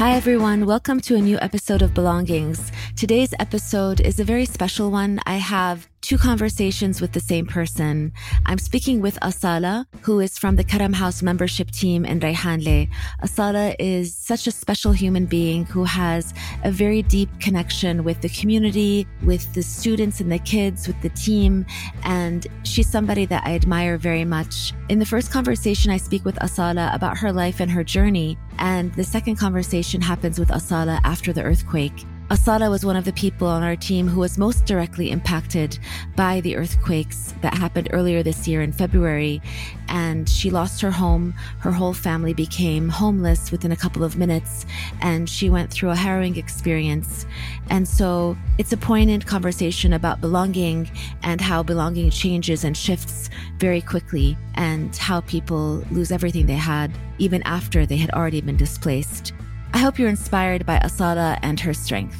Hi everyone, welcome to a new episode of Belongings. Today's episode is a very special one. I have two conversations with the same person. I'm speaking with Asala, who is from the Karam House membership team in Reyhanli. Asala is such a special human being who has a very deep connection with the community, with the students and the kids, with the team, and she's somebody that I admire very much. In the first conversation, I speak with Asala about her life and her journey, and the second conversation happens with Asala after the earthquake. Asala was one of the people on our team who was most directly impacted by the earthquakes that happened earlier this year in February, and she lost her home. Her whole family became homeless within a couple of minutes, and she went through a harrowing experience. And so it's a poignant conversation about belonging and how belonging changes and shifts very quickly, and how people lose everything they had even after they had already been displaced. I hope you're inspired by Asala and her strength.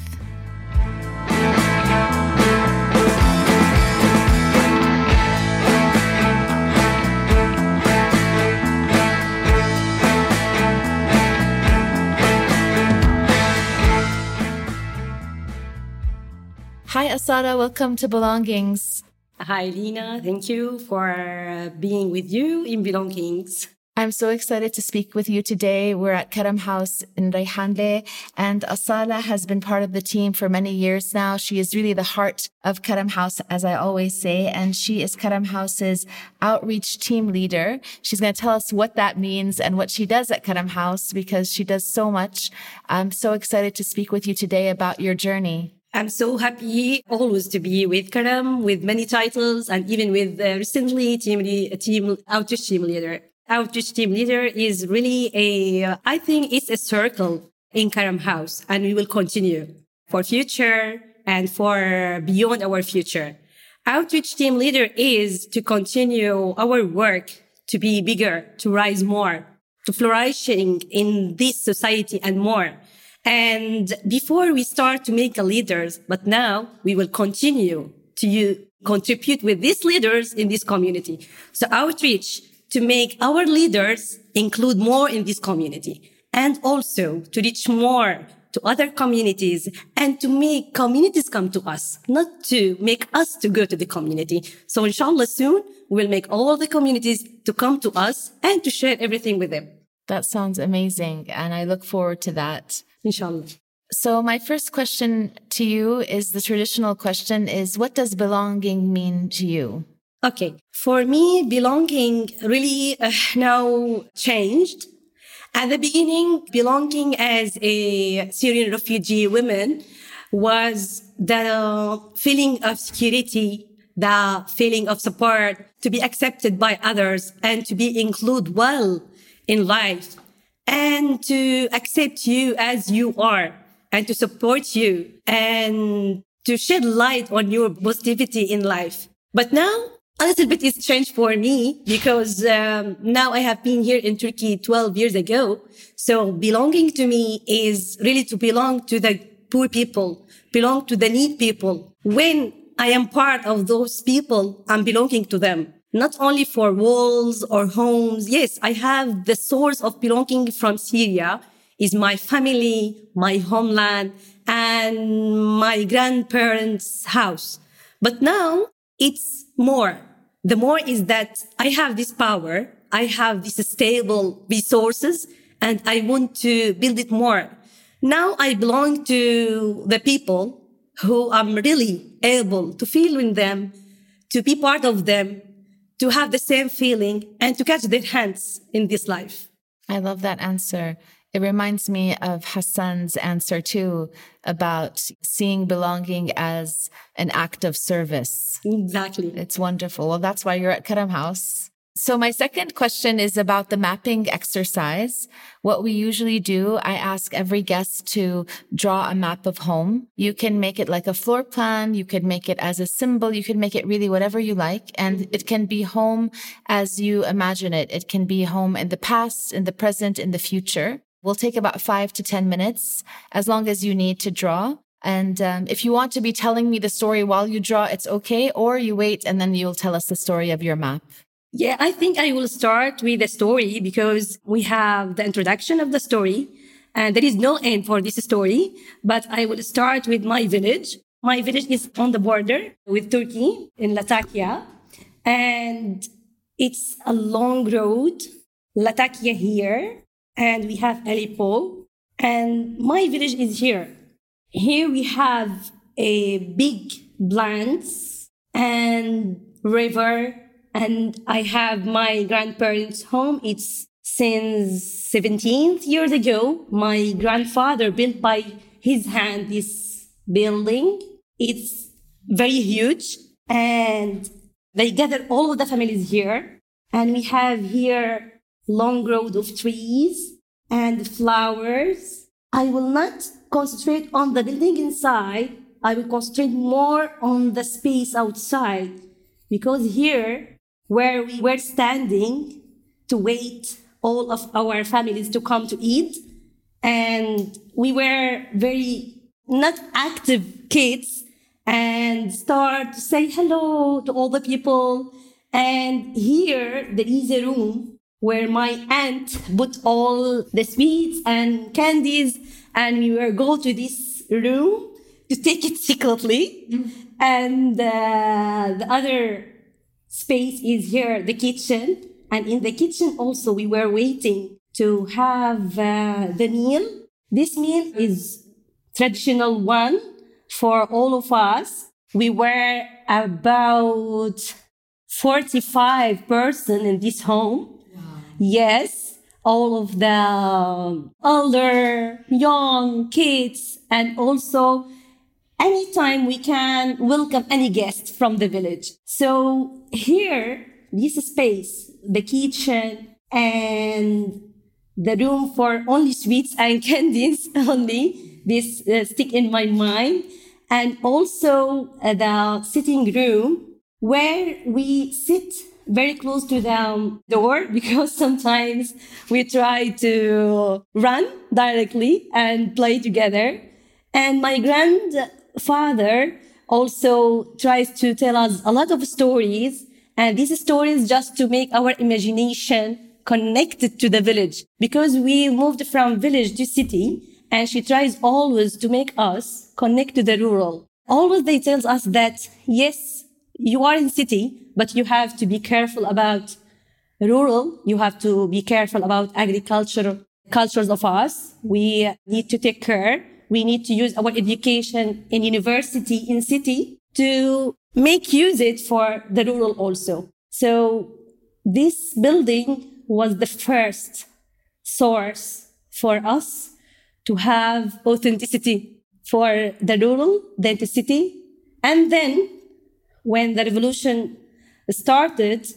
Hi, Asala. Welcome to Belongings. Hi, Lina. Thank you for being with you in Belongings. I'm so excited to speak with you today. We're at Karam House in Reyhanli, and Asala has been part of the team for many years now. She is really the heart of Karam House, as I always say, and she is Karam House's outreach team leader. She's going to tell us what that means and what she does at Karam House, because she does so much. I'm so excited to speak with you today about your journey. I'm so happy always to be with Karam, with many titles, and even with recently outreach team leader. Outreach team leader is really I think it's a circle in Karam House, and we will continue for future and for beyond our future. Outreach team leader is to continue our work to be bigger, to rise more, to flourishing in this society and more. And before we start to make a leaders, but now we will continue to contribute with these leaders in this community. So outreach to make our leaders include more in this community, and also to reach more to other communities, and to make communities come to us, not to make us to go to the community. So inshallah, soon we'll make all the communities to come to us and to share everything with them. That sounds amazing, and I look forward to that. Inshallah. So my first question to you is the traditional question is, what does belonging mean to you? Okay. For me, belonging really now changed. At the beginning, belonging as a Syrian refugee woman was the feeling of security, the feeling of support, to be accepted by others and to be included well in life, and to accept you as you are and to support you and to shed light on your positivity in life. But now, a little bit is strange for me, because now I have been here in Turkey 12 years ago. So belonging to me is really to belong to the poor people, belong to the need people. When I am part of those people, I'm belonging to them. Not only for walls or homes. Yes, I have the source of belonging from Syria is my family, my homeland, and my grandparents' house. But now it's more. The more is that I have this power, I have these stable resources, and I want to build it more. Now I belong to the people who I'm really able to feel in them, to be part of them, to have the same feeling, and to catch their hands in this life. I love that answer. It reminds me of Hassan's answer too, about seeing belonging as an act of service. Exactly. It's wonderful. Well, that's why you're at Karam House. So my second question is about the mapping exercise. What we usually do, I ask every guest to draw a map of home. You can make it like a floor plan. You could make it as a symbol. You could make it really whatever you like. And it can be home as you imagine it. It can be home in the past, in the present, in the future. We'll take about 5 to 10 minutes, as long as you need to draw. And if you want to be telling me the story while you draw, it's okay. Or you wait and then you'll tell us the story of your map. Yeah, I think I will start with the story, because we have the introduction of the story. And there is no end for this story, but I will start with my village. My village is on the border with Turkey in Latakia, and it's a long road, Latakia here, and we have Aleppo, and my village is here. Here we have a big plants and river, and I have my grandparents' home. It's since 17 years ago. My grandfather built by his hand this building. It's very huge, and they gather all of the families here. And we have here long rows of trees and flowers. I will not concentrate on the building inside. I will concentrate more on the space outside, because here, where we were standing to wait all of our families to come to eat, and we were very not active kids and start to say hello to all the people. And here there is a room where my aunt put all the sweets and candies, and we will go to this room to take it secretly. And the other space is here, the kitchen. And in the kitchen also we were waiting to have the meal. This meal is traditional one for all of us. We were about 45 person in this home. Wow. Yes, all of the older, young kids, and also anytime we can welcome any guest from the village. So here, this space, the kitchen and the room for only sweets and candies only, this stick in my mind. And also the sitting room where we sit very close to the door, because sometimes we try to run directly and play together. And my grandfather also tries to tell us a lot of stories. And these stories just to make our imagination connected to the village, because we moved from village to city, and she tries always to make us connect to the rural. Always they tell us that, yes, you are in city, but you have to be careful about rural. You have to be careful about agriculture, cultures of us. We need to take care. We need to use our education in university, in city, to make use it for the rural also. So this building was the first source for us to have authenticity for the rural, then the city. And then when the revolution started,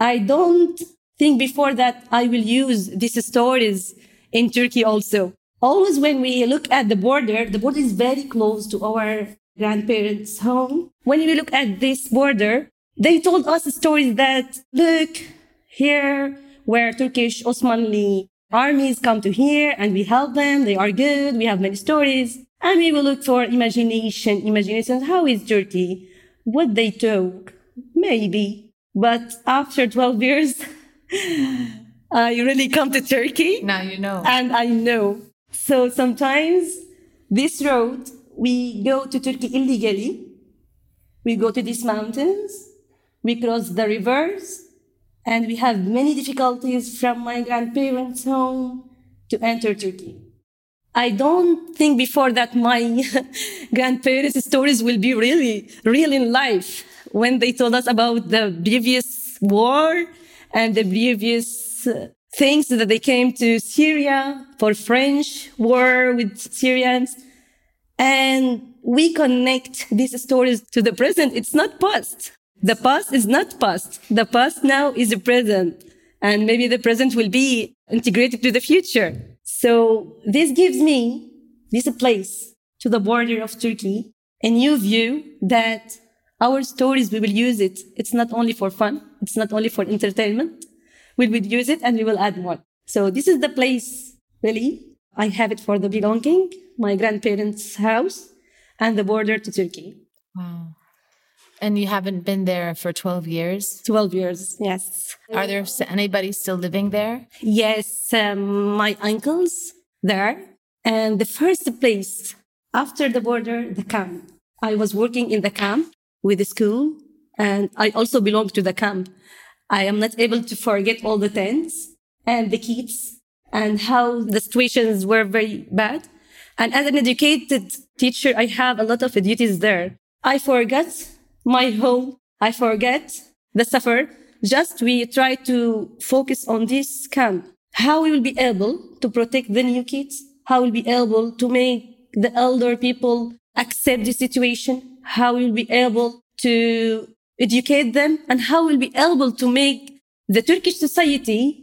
I don't think before that I will use these stories in Turkey also. Always when we look at the border is very close to our grandparents' home. When you look at this border, they told us stories that, look, here where Turkish Osmanli armies come to here and we help them. They are good. We have many stories. And we will look for imagination. Imagination, how is Turkey? What they took? Maybe. But after 12 years, I really come to Turkey. Now you know. And I know. So sometimes this road, we go to Turkey illegally. We go to these mountains. We cross the rivers. And we have many difficulties from my grandparents' home to enter Turkey. I don't think before that my grandparents' stories will be really real in life. When they told us about the previous war and the previous things that they came to Syria for French war with Syrians. And we connect these stories to the present. It's not past. The past is not past. The past now is the present. And maybe the present will be integrated to the future. So this gives me, this place to the border of Turkey, a new view that our stories, we will use it. It's not only for fun. It's not only for entertainment. We will use it and we will add more. So this is the place, really. I have it for the belonging, my grandparents' house, and the border to Turkey. Wow. And you haven't been there for 12 years? 12 years, yes. Are there anybody still living there? Yes, my uncles. there. And the first place after the border, the camp. I was working in the camp with the school, and I also belong to the camp. I am not able to forget all the tents and the kids and how the situations were very bad. And as an educated teacher, I have a lot of duties there. I forgot my home. I forget the suffer. Just we try to focus on this camp. How we will be able to protect the new kids? How we'll be able to make the elder people accept the situation? How we'll be able to educate them? And how we'll be able to make the Turkish society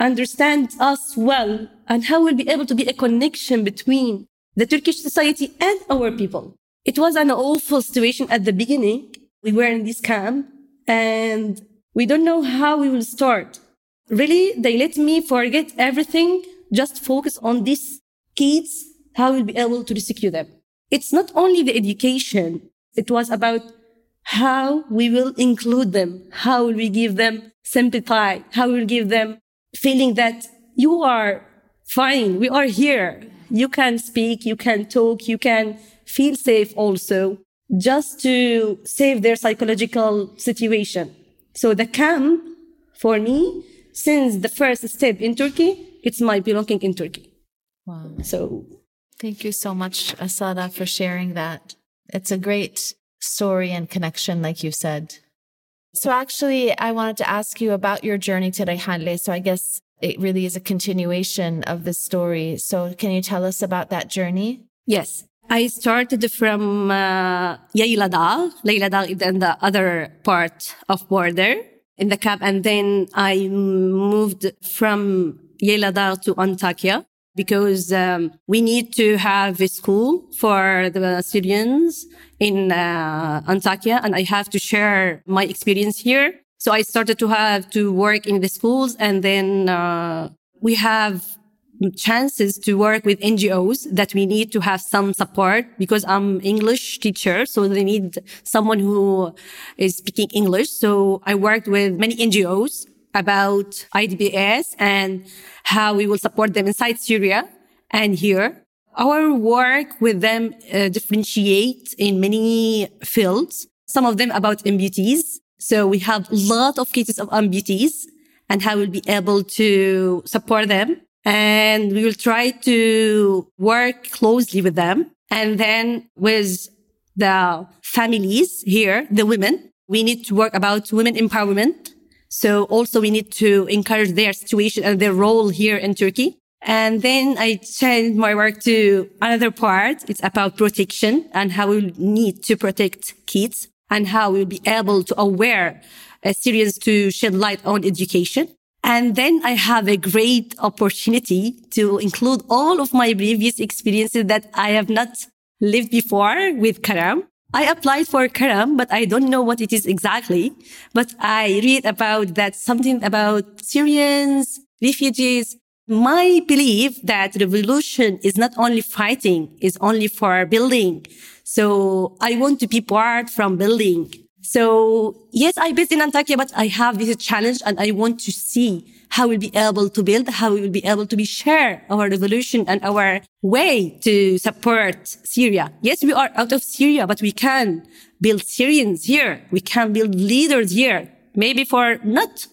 understand us well? And how we'll be able to be a connection between the Turkish society and our people? It was an awful situation at the beginning. We were in this camp and we don't know how we will start. Really, they let me forget everything, just focus on these kids, how we'll be able to rescue them. It's not only the education. It was about how we will include them, how will we give them sympathy, how will we give them feeling that you are fine, we are here. You can speak, you can talk, you can feel safe also, just to save their psychological situation. So the camp, for me, since the first step in Turkey, it's my belonging in Turkey. Wow. So thank you so much, Asala, for sharing that. It's a great story and connection, like you said. So actually, I wanted to ask you about your journey to Reyhanli. So I guess it really is a continuation of the story. So can you tell us about that journey? Yes. I started from Yayladar. Yayladar is in the other part of border in the camp. And then I moved from Yayladar to Antakya because we need to have a school for the Syrians in Antakya. And I have to share my experience here. So I started to have to work in the schools. And then we have chances to work with NGOs that we need to have some support because I'm English teacher. So they need someone who is speaking English. So I worked with many NGOs about IDPS and how we will support them inside Syria and here. Our work with them differentiate in many fields. Some of them about amputees. So we have a lot of cases of amputees and how we'll be able to support them. And we will try to work closely with them. And then with the families here, the women, we need to work about women empowerment. So also we need to encourage their situation and their role here in Turkey. And then I changed my work to another part. It's about protection and how we need to protect kids and how we'll be able to aware Syrians to shed light on education. And then I have a great opportunity to include all of my previous experiences that I have not lived before with Karam. I applied for Karam, but I don't know what it is exactly. But I read about that something about Syrians, refugees. My belief that revolution is not only fighting, is only for building. So I want to be part from building. So yes, I'm based in Antakya, but I have this challenge and I want to see how we'll be able to build, how we'll be able to be share our revolution and our way to support Syria. Yes, we are out of Syria, but we can build Syrians here. We can build leaders here, maybe for not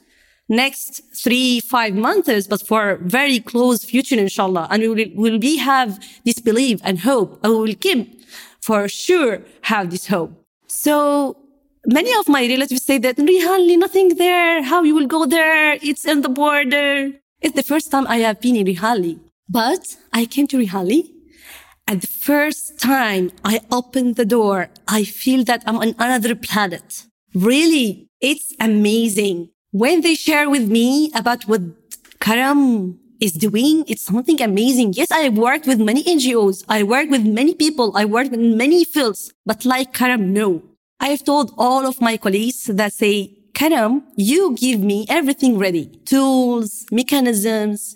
next 3-5 months, but for very close future, inshallah. And we will have this belief and hope, and we will keep for sure have this hope. So many of my relatives say that, Reyhanli, nothing there. How you will go there? It's on the border. It's the first time I have been in Reyhanli. But I came to Reyhanli. At the first time I opened the door, I feel that I'm on another planet. Really, it's amazing. When they share with me about what Karam is doing, it's something amazing. Yes, I worked with many NGOs. I worked with many people. I worked in many fields. But like Karam, no. I have told all of my colleagues that say, Karam, you give me everything ready. Tools, mechanisms,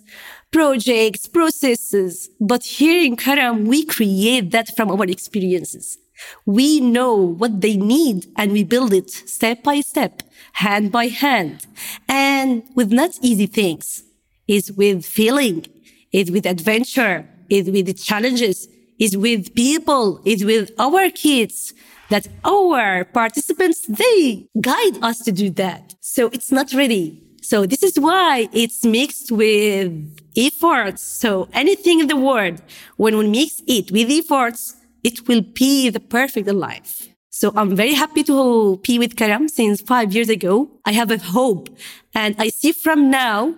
projects, processes. But here in Karam, we create that from our experiences. We know what they need and we build it step by step, hand by hand. And with not easy things, it's with feeling, it's with adventure, is with the challenges, is with people, is with our kids, that our participants, they guide us to do that. So it's not ready. So this is why it's mixed with efforts. So anything in the world, when we mix it with efforts, it will be the perfect life. So I'm very happy to be with Karam since 5 years ago. I have a hope, and I see from now,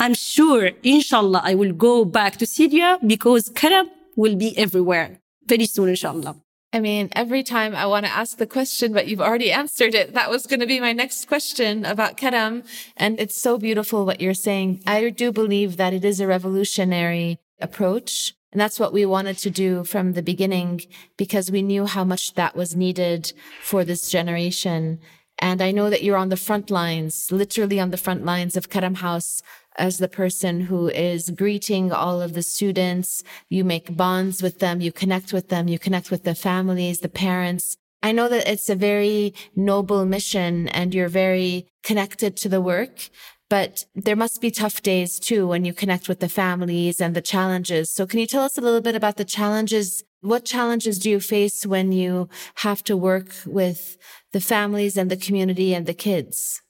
I'm sure, inshallah, I will go back to Syria because Karam will be everywhere very soon, inshallah. I mean, every time I want to ask the question, but you've already answered it. That was going to be my next question about Karam. And it's so beautiful what you're saying. I do believe that it is a revolutionary approach. And that's what we wanted to do from the beginning, because we knew how much that was needed for this generation. And I know that you're on the front lines, literally on the front lines of Karam House, as the person who is greeting all of the students. You make bonds with them, you connect with them, you connect with the families, the parents. I know that it's a very noble mission and you're very connected to the work, but there must be tough days too when you connect with the families and the challenges. So can you tell us a little bit about the challenges? What challenges do you face when you have to work with the families and the community and the kids?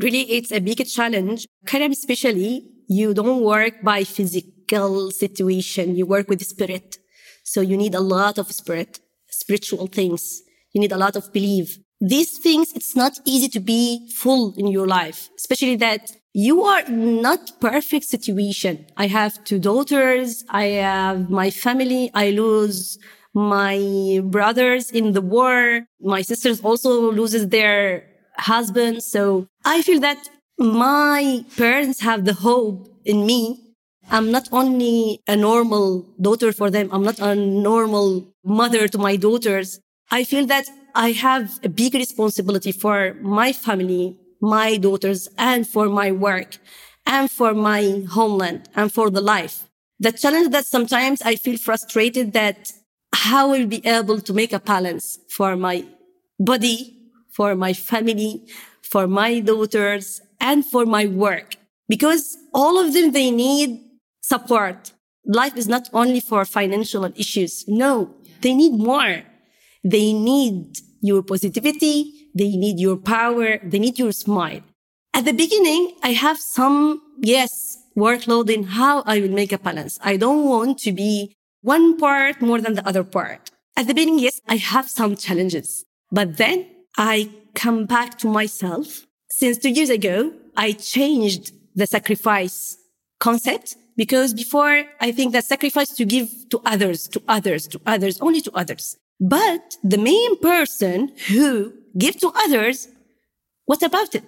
Really, it's a big challenge. Karam especially, you don't work by physical situation. You work with spirit. So you need a lot of spiritual things. You need a lot of belief. These things, it's not easy to be full in your life, especially that you are not perfect situation. I have 2 daughters. I have my family. I lose my brothers in the war. My sisters also loses their husband. So I feel that my parents have the hope in me. I'm not only a normal daughter for them. I'm not a normal mother to my daughters. I feel that I have a big responsibility for my family, my daughters, and for my work, and for my homeland, and for the life. The challenge that sometimes I feel frustrated that how I'll be able to make a balance for my body, for my family, for my daughters, and for my work. Because all of them, they need support. Life is not only for financial issues. No, they need more. They need your positivity. They need your power. They need your smile. At the beginning, I have some, workload in how I will make a balance. I don't want to be one part more than the other part. At the beginning, yes, I have some challenges. But then I come back to myself. Since 2 years ago, I changed the sacrifice concept, because before I think that sacrifice to give to others, only to others. But the main person who gives to others, what about it?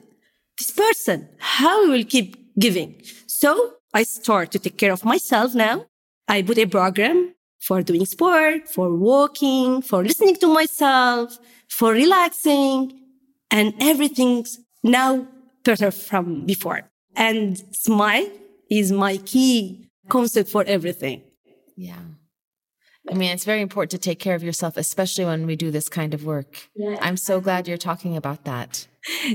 This person, how will keep giving? So I start to take care of myself now. I put a program for doing sport, for walking, for listening to myself, for relaxing, and everything's now better from before. And smile is my key concept for everything. Yeah. I mean, it's very important to take care of yourself, especially when we do this kind of work. Yeah. I'm so glad you're talking about that.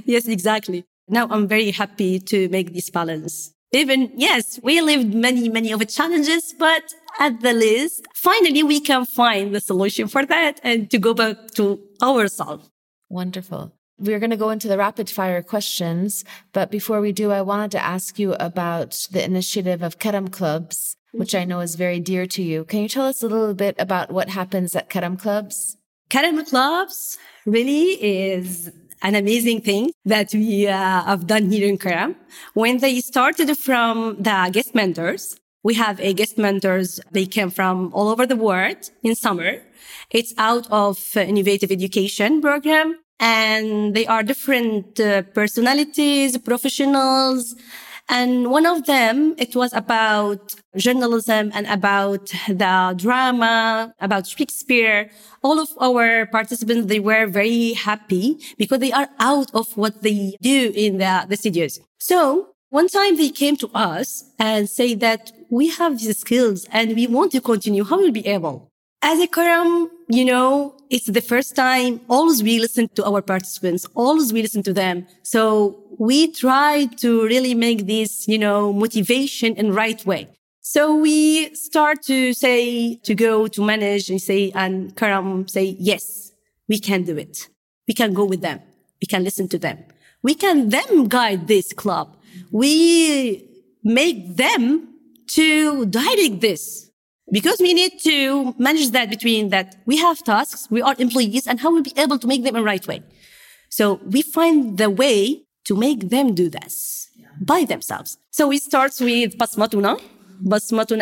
Yes, exactly. Now I'm very happy to make this balance. Even, yes, we lived many of the challenges, but at the least, finally, we can find the solution for that and to go back to ourselves. Wonderful. We're going to go into the rapid fire questions. But before we do, I wanted to ask you about the initiative of Karam Clubs, which I know is very dear to you. Can you tell us a little bit about what happens at Karam Clubs? Karam Clubs really is an amazing thing that we have done here in Karam. When they started from the guest mentors, we have a guest mentors. They came from all over the world in summer. It's out of innovative education program. And they are different personalities, professionals. And one of them, it was about journalism and about the drama, about Shakespeare. All of our participants, they were very happy because they are out of what they do in the studios. So one time they came to us and say that we have these skills and we want to continue. How will we be able? As a Karam, you know, it's the first time always we listen to our participants, always we listen to them. So we try to really make this, you know, motivation in right way. So we start to say, to go to manage and say, and Karam say, yes, we can do it. We can go with them. We can listen to them. We can them guide this club. We make them to direct this because we need to manage that between that we have tasks, we are employees, and how we'll be able to make them in the right way. So we find the way to make them do this by themselves. So we start with Basmatuna,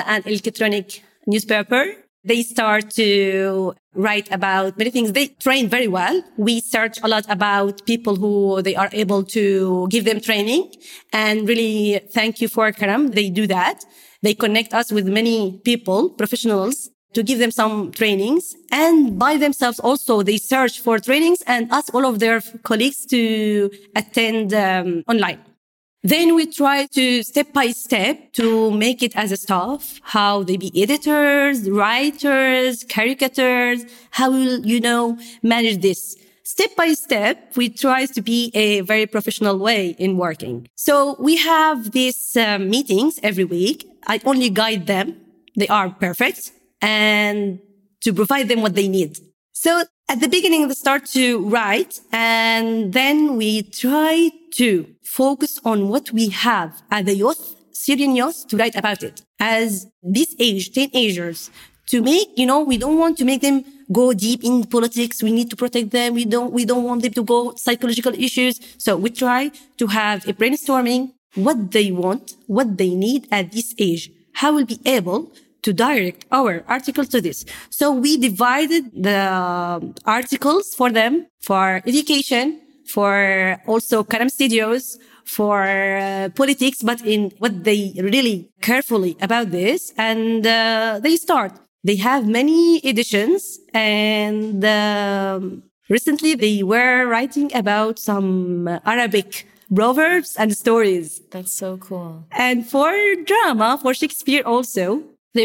an electronic newspaper. They start to write about many things. They train very well. We search a lot about people who they are able to give them training. And really, thank you for Karam. They do that. They connect us with many people, professionals, to give them some trainings. And by themselves also, they search for trainings and ask all of their colleagues to attend online. Then we try to step by step to make it as a staff, how they be editors, writers, caricators, how will, manage this. Step by step, we try to be a very professional way in working. So we have these meetings every week. I only guide them. They are perfect and to provide them what they need. So at the beginning, they start to write, and then we try to focus on what we have at the youth, Syrian youth, to write about it. As this age, teenagers, to make, we don't want to make them go deep in politics. We need to protect them. We don't want them to go psychological issues. So we try to have a brainstorming, what they want, what they need at this age. How we'll be able to direct our article to this. So we divided the articles for them, for education, for also Karam Studios, for politics, but in what they really carefully about this. And they start. They have many editions. And recently they were writing about some Arabic proverbs and stories. That's so cool. And for drama, for Shakespeare also, they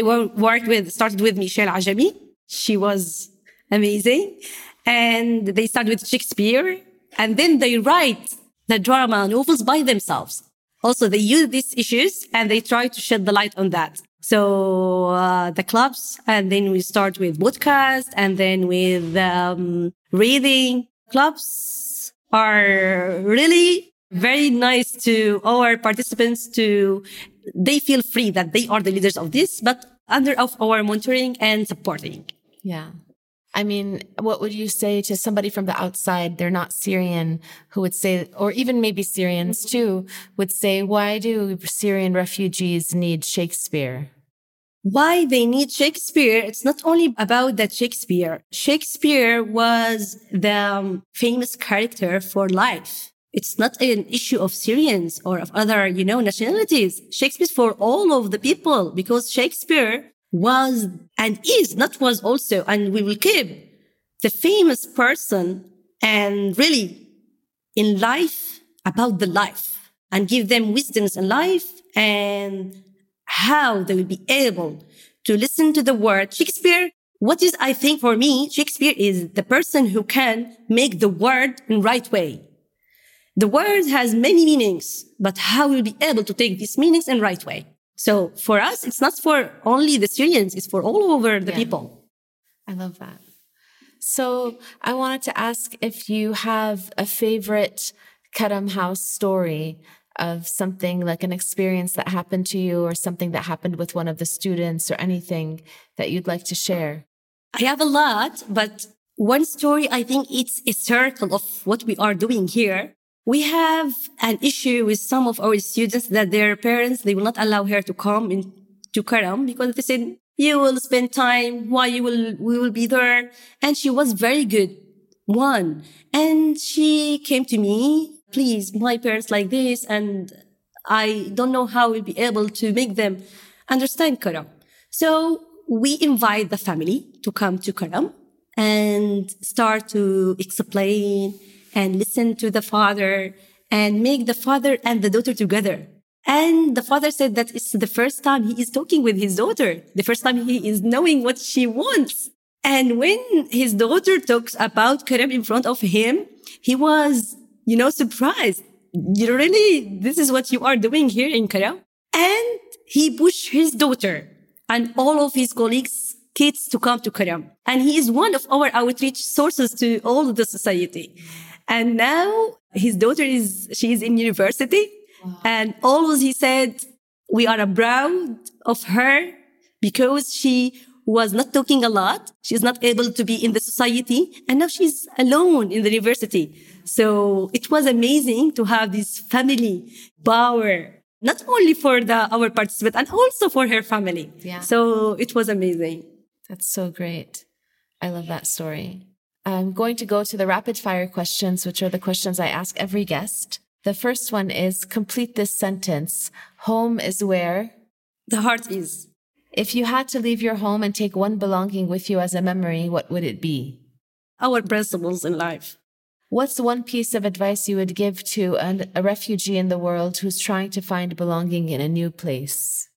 started with Michelle Ajami. She was amazing. And they started with Shakespeare. And then they write the drama novels by themselves. Also, they use these issues and they try to shed the light on that. So the clubs, and then we start with podcast, and then with reading. Clubs are really very nice to our participants they feel free that they are the leaders of this, but under of our monitoring and supporting. Yeah. I mean, what would you say to somebody from the outside, they're not Syrian, who would say, or even maybe Syrians too, would say, why do Syrian refugees need Shakespeare? Why they need Shakespeare? It's not only about that Shakespeare. Shakespeare was the famous character for life. It's not an issue of Syrians or of other, nationalities. Shakespeare's for all of the people, because Shakespeare was and is, not was also, and we will keep the famous person and really in life, about the life, and give them wisdoms in life and how they will be able to listen to the word. Shakespeare, what is, I think for me, Shakespeare is the person who can make the word in right way. The word has many meanings, but how we'll be able to take these meanings in right way. So for us, it's not for only the Syrians, it's for all over the people. I love that. So I wanted to ask if you have a favorite Karam House story of something like an experience that happened to you or something that happened with one of the students or anything that you'd like to share. I have a lot, but one story, I think it's a circle of what we are doing here. We have an issue with some of our students that their parents, they will not allow her to come in to Karam because they said, you will spend time, why we will be there. And she was very good one. And she came to me, please, my parents like this, and I don't know how we'll be able to make them understand Karam. So we invite the family to come to Karam and start to explain and listen to the father and make the father and the daughter together. And the father said that it's the first time he is talking with his daughter, the first time he is knowing what she wants. And when his daughter talks about Karam in front of him, he was, surprised. Really, this is what you are doing here in Karam? And he pushed his daughter and all of his colleagues' kids to come to Karam. And he is one of our outreach sources to all of the society. And now his daughter is in university. Wow. And always he said, we are proud of her because she was not talking a lot. She's not able to be in the society. And now she's alone in the university. So it was amazing to have this family power, not only for our participant and also for her family. Yeah. So it was amazing. That's so great. I love that story. I'm going to go to the rapid fire questions, which are the questions I ask every guest. The first one is, complete this sentence. Home is where? The heart is. If you had to leave your home and take one belonging with you as a memory, what would it be? Our principles in life. What's one piece of advice you would give to a refugee in the world who's trying to find belonging in a new place?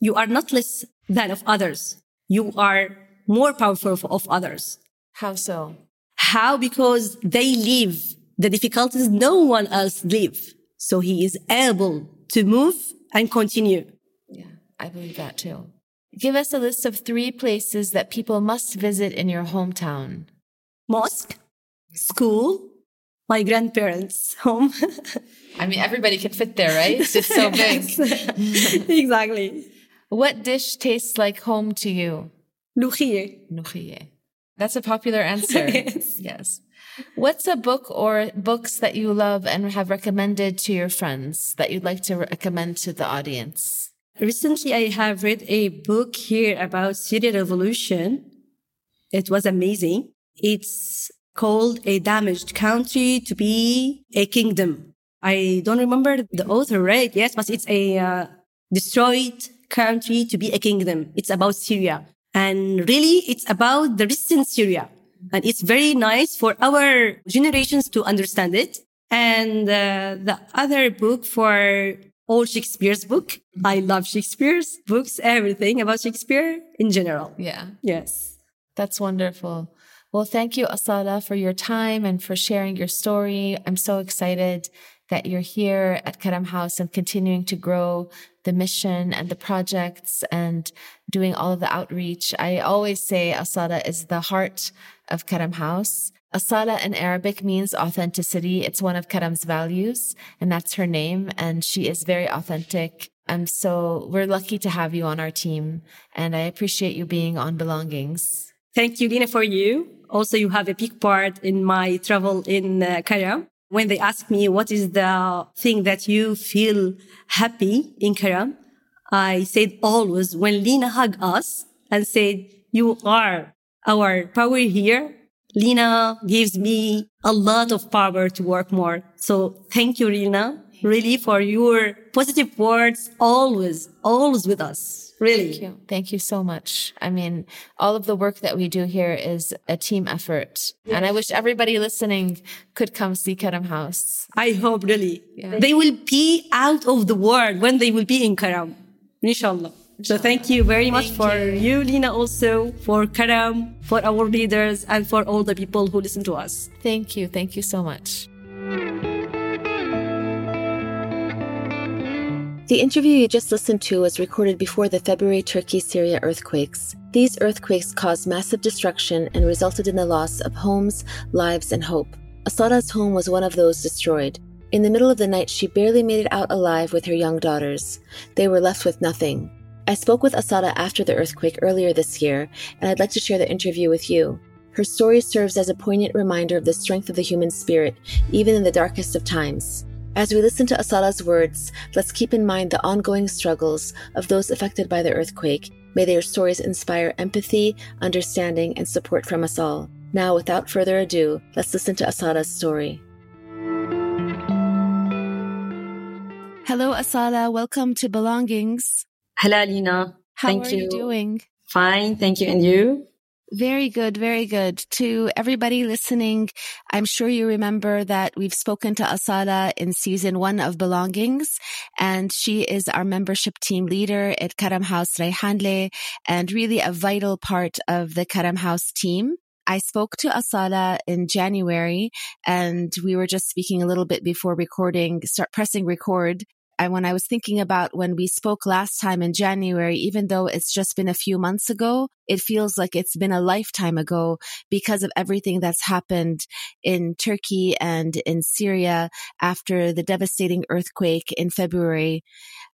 You are not less than of others. You are more powerful of others. How so? How? Because they live the difficulties no one else lives. So he is able to move and continue. Yeah, I believe that too. Give us a list of 3 places that people must visit in your hometown. Mosque, school, my grandparents' home. I mean, everybody can fit there, right? It's just so big. Exactly. What dish tastes like home to you? Luchiyyeh. Luchiyyeh. That's a popular answer. Yes. What's a book or books that you love and have recommended to your friends that you'd like to recommend to the audience? Recently, I have read a book here about Syrian revolution. It was amazing. It's called A Damaged Country to Be a Kingdom. I don't remember the author, right? Yes, but it's a destroyed country to be a kingdom. It's about Syria. And really, it's about the recent Syria. And it's very nice for our generations to understand it. And the other book for all Shakespeare's book. I love Shakespeare's books, everything about Shakespeare in general. Yeah. Yes. That's wonderful. Well, thank you, Asala, for your time and for sharing your story. I'm so excited that you're here at Karam House and continuing to grow the mission and the projects and doing all of the outreach. I always say Asala is the heart of Karam House. Asala in Arabic means authenticity. It's one of Karam's values, and that's her name, and she is very authentic. And so we're lucky to have you on our team, and I appreciate you being on Belongings. Thank you, Lina, for you. Also, you have a big part in my travel in Karam. When they ask me what is the thing that you feel happy in Karam, I said always when Lina hugged us and said, you are our power here. Lina gives me a lot of power to work more. So thank you, Lina, really for your positive words, always with us. Really. Thank you. Thank you so much. I mean, all of the work that we do here is a team effort. Yes. And I wish everybody listening could come see Karam House. I hope, really. Yeah. They will be out of the world when they will be in Karam. Inshallah. So thank you very much for you, Lina, also for Karam, for our leaders, and for all the people who listen to us. Thank you. Thank you so much. The interview you just listened to was recorded before the February Turkey-Syria earthquakes. These earthquakes caused massive destruction and resulted in the loss of homes, lives, and hope. Asala's home was one of those destroyed. In the middle of the night, she barely made it out alive with her young daughters. They were left with nothing. I spoke with Asala after the earthquake earlier this year, and I'd like to share the interview with you. Her story serves as a poignant reminder of the strength of the human spirit, even in the darkest of times. As we listen to Asala's words, let's keep in mind the ongoing struggles of those affected by the earthquake. May their stories inspire empathy, understanding, and support from us all. Now, without further ado, let's listen to Asala's story. Hello, Asala. Welcome to Belongings. Hello, Lina. How are you doing? Fine, thank you. And you? Very good, very good. To everybody listening, I'm sure you remember that we've spoken to Asala in season 1 of Belongings, and she is our membership team leader at Karam House Reyhanli and really a vital part of the Karam House team. I spoke to Asala in January, and we were just speaking a little bit before recording, pressing record. And when I was thinking about when we spoke last time in January, even though it's just been a few months ago, it feels like it's been a lifetime ago because of everything that's happened in Turkey and in Syria after the devastating earthquake in February.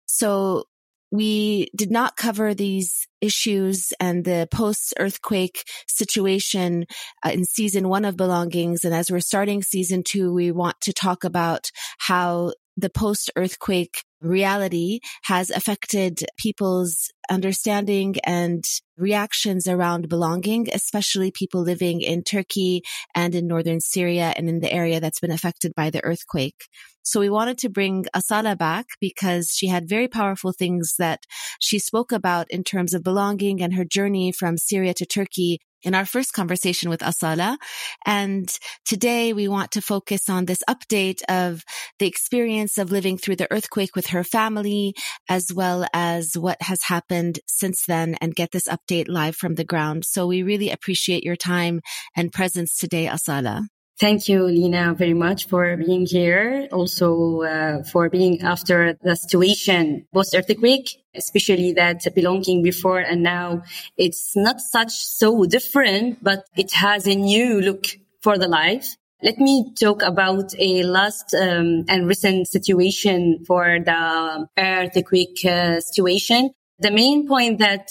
So we did not cover these issues and the post-earthquake situation in season one of Belongings. And as we're starting season two, we want to talk about how the post-earthquake reality has affected people's understanding and reactions around belonging, especially people living in Turkey and in northern Syria and in the area that's been affected by the earthquake. So we wanted to bring Asala back because she had very powerful things that she spoke about in terms of belonging and her journey from Syria to Turkey in our first conversation with Asala. And today we want to focus on this update of the experience of living through the earthquake with her family, as well as what has happened since then, and get this update live from the ground. So we really appreciate your time and presence today, Asala. Thank you, Lina, very much for being here. Also, for being after the situation post-earthquake, especially that belonging before and now, it's not so different, but it has a new look for the life. Let me talk about a last and recent situation for the earthquake situation. The main point that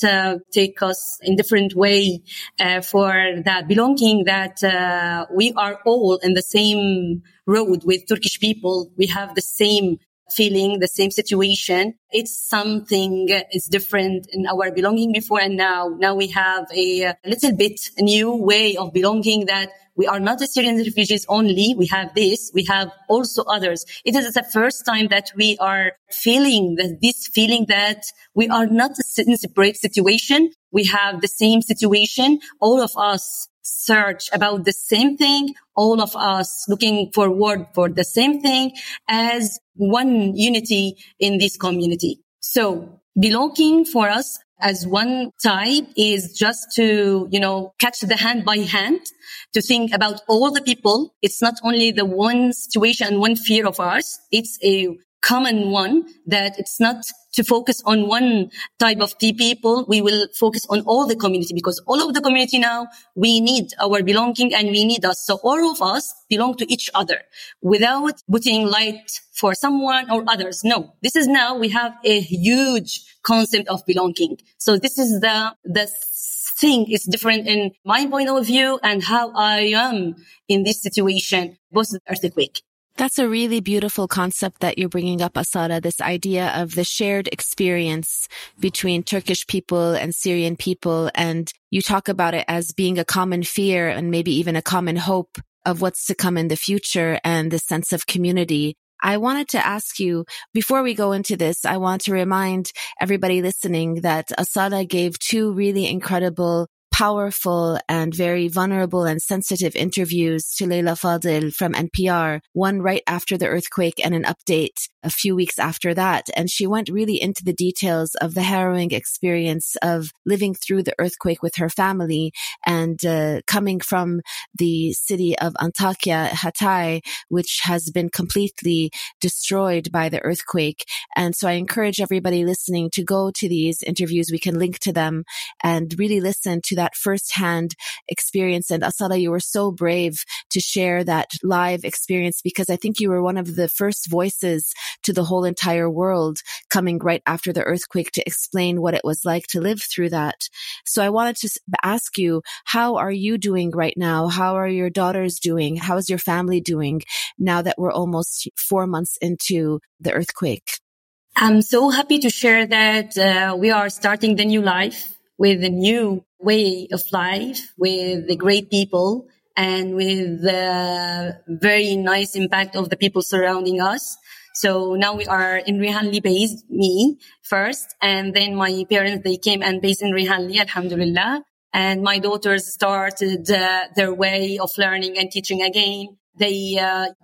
take us in different way for the belonging that we are all in the same road with Turkish people. We have the same feeling, the same situation. It's something is different in our belonging before and now. Now we have a little bit new way of belonging that we are not Syrian refugees only. We have this. We have also others. It is the first time that we are feeling this feeling that we are not in a separate situation. We have the same situation. All of us search about the same thing. All of us looking forward for the same thing as one unity in this community. So belonging for us as one type is just to, catch the hand by hand, to think about all the people. It's not only the one situation, one fear of ours. It's a common one that it's not to focus on one type of people. We will focus on all the community because all of the community now, we need our belonging and we need us. So all of us belong to each other without putting light for someone or others. No, this is now we have a huge concept of belonging. So this is the thing is different in my point of view and how I am in this situation, post earthquake. That's a really beautiful concept that you're bringing up, Asala, this idea of the shared experience between Turkish people and Syrian people. And you talk about it as being a common fear and maybe even a common hope of what's to come in the future and the sense of community. I wanted to ask you, before we go into this, I want to remind everybody listening that Asala gave two really incredible, powerful and very vulnerable and sensitive interviews to Leila Fadel from NPR, one right after the earthquake and an update a few weeks after that. And she went really into the details of the harrowing experience of living through the earthquake with her family and coming from the city of Antakya, Hatay, which has been completely destroyed by the earthquake. And so I encourage everybody listening to go to these interviews. We can link to them and really listen to that firsthand experience. And Asala, you were so brave to share that live experience because I think you were one of the first voices to the whole entire world coming right after the earthquake to explain what it was like to live through that. So I wanted to ask you, how are you doing right now? How are your daughters doing? How is your family doing now that we're almost 4 months into the earthquake? I'm so happy to share that we are starting the new life with a new way of life, with the great people and with the very nice impact of the people surrounding us. So now we are in Reyhanli based, me first, and then my parents, they came and based in Reyhanli, alhamdulillah. And my daughters started their way of learning and teaching again. They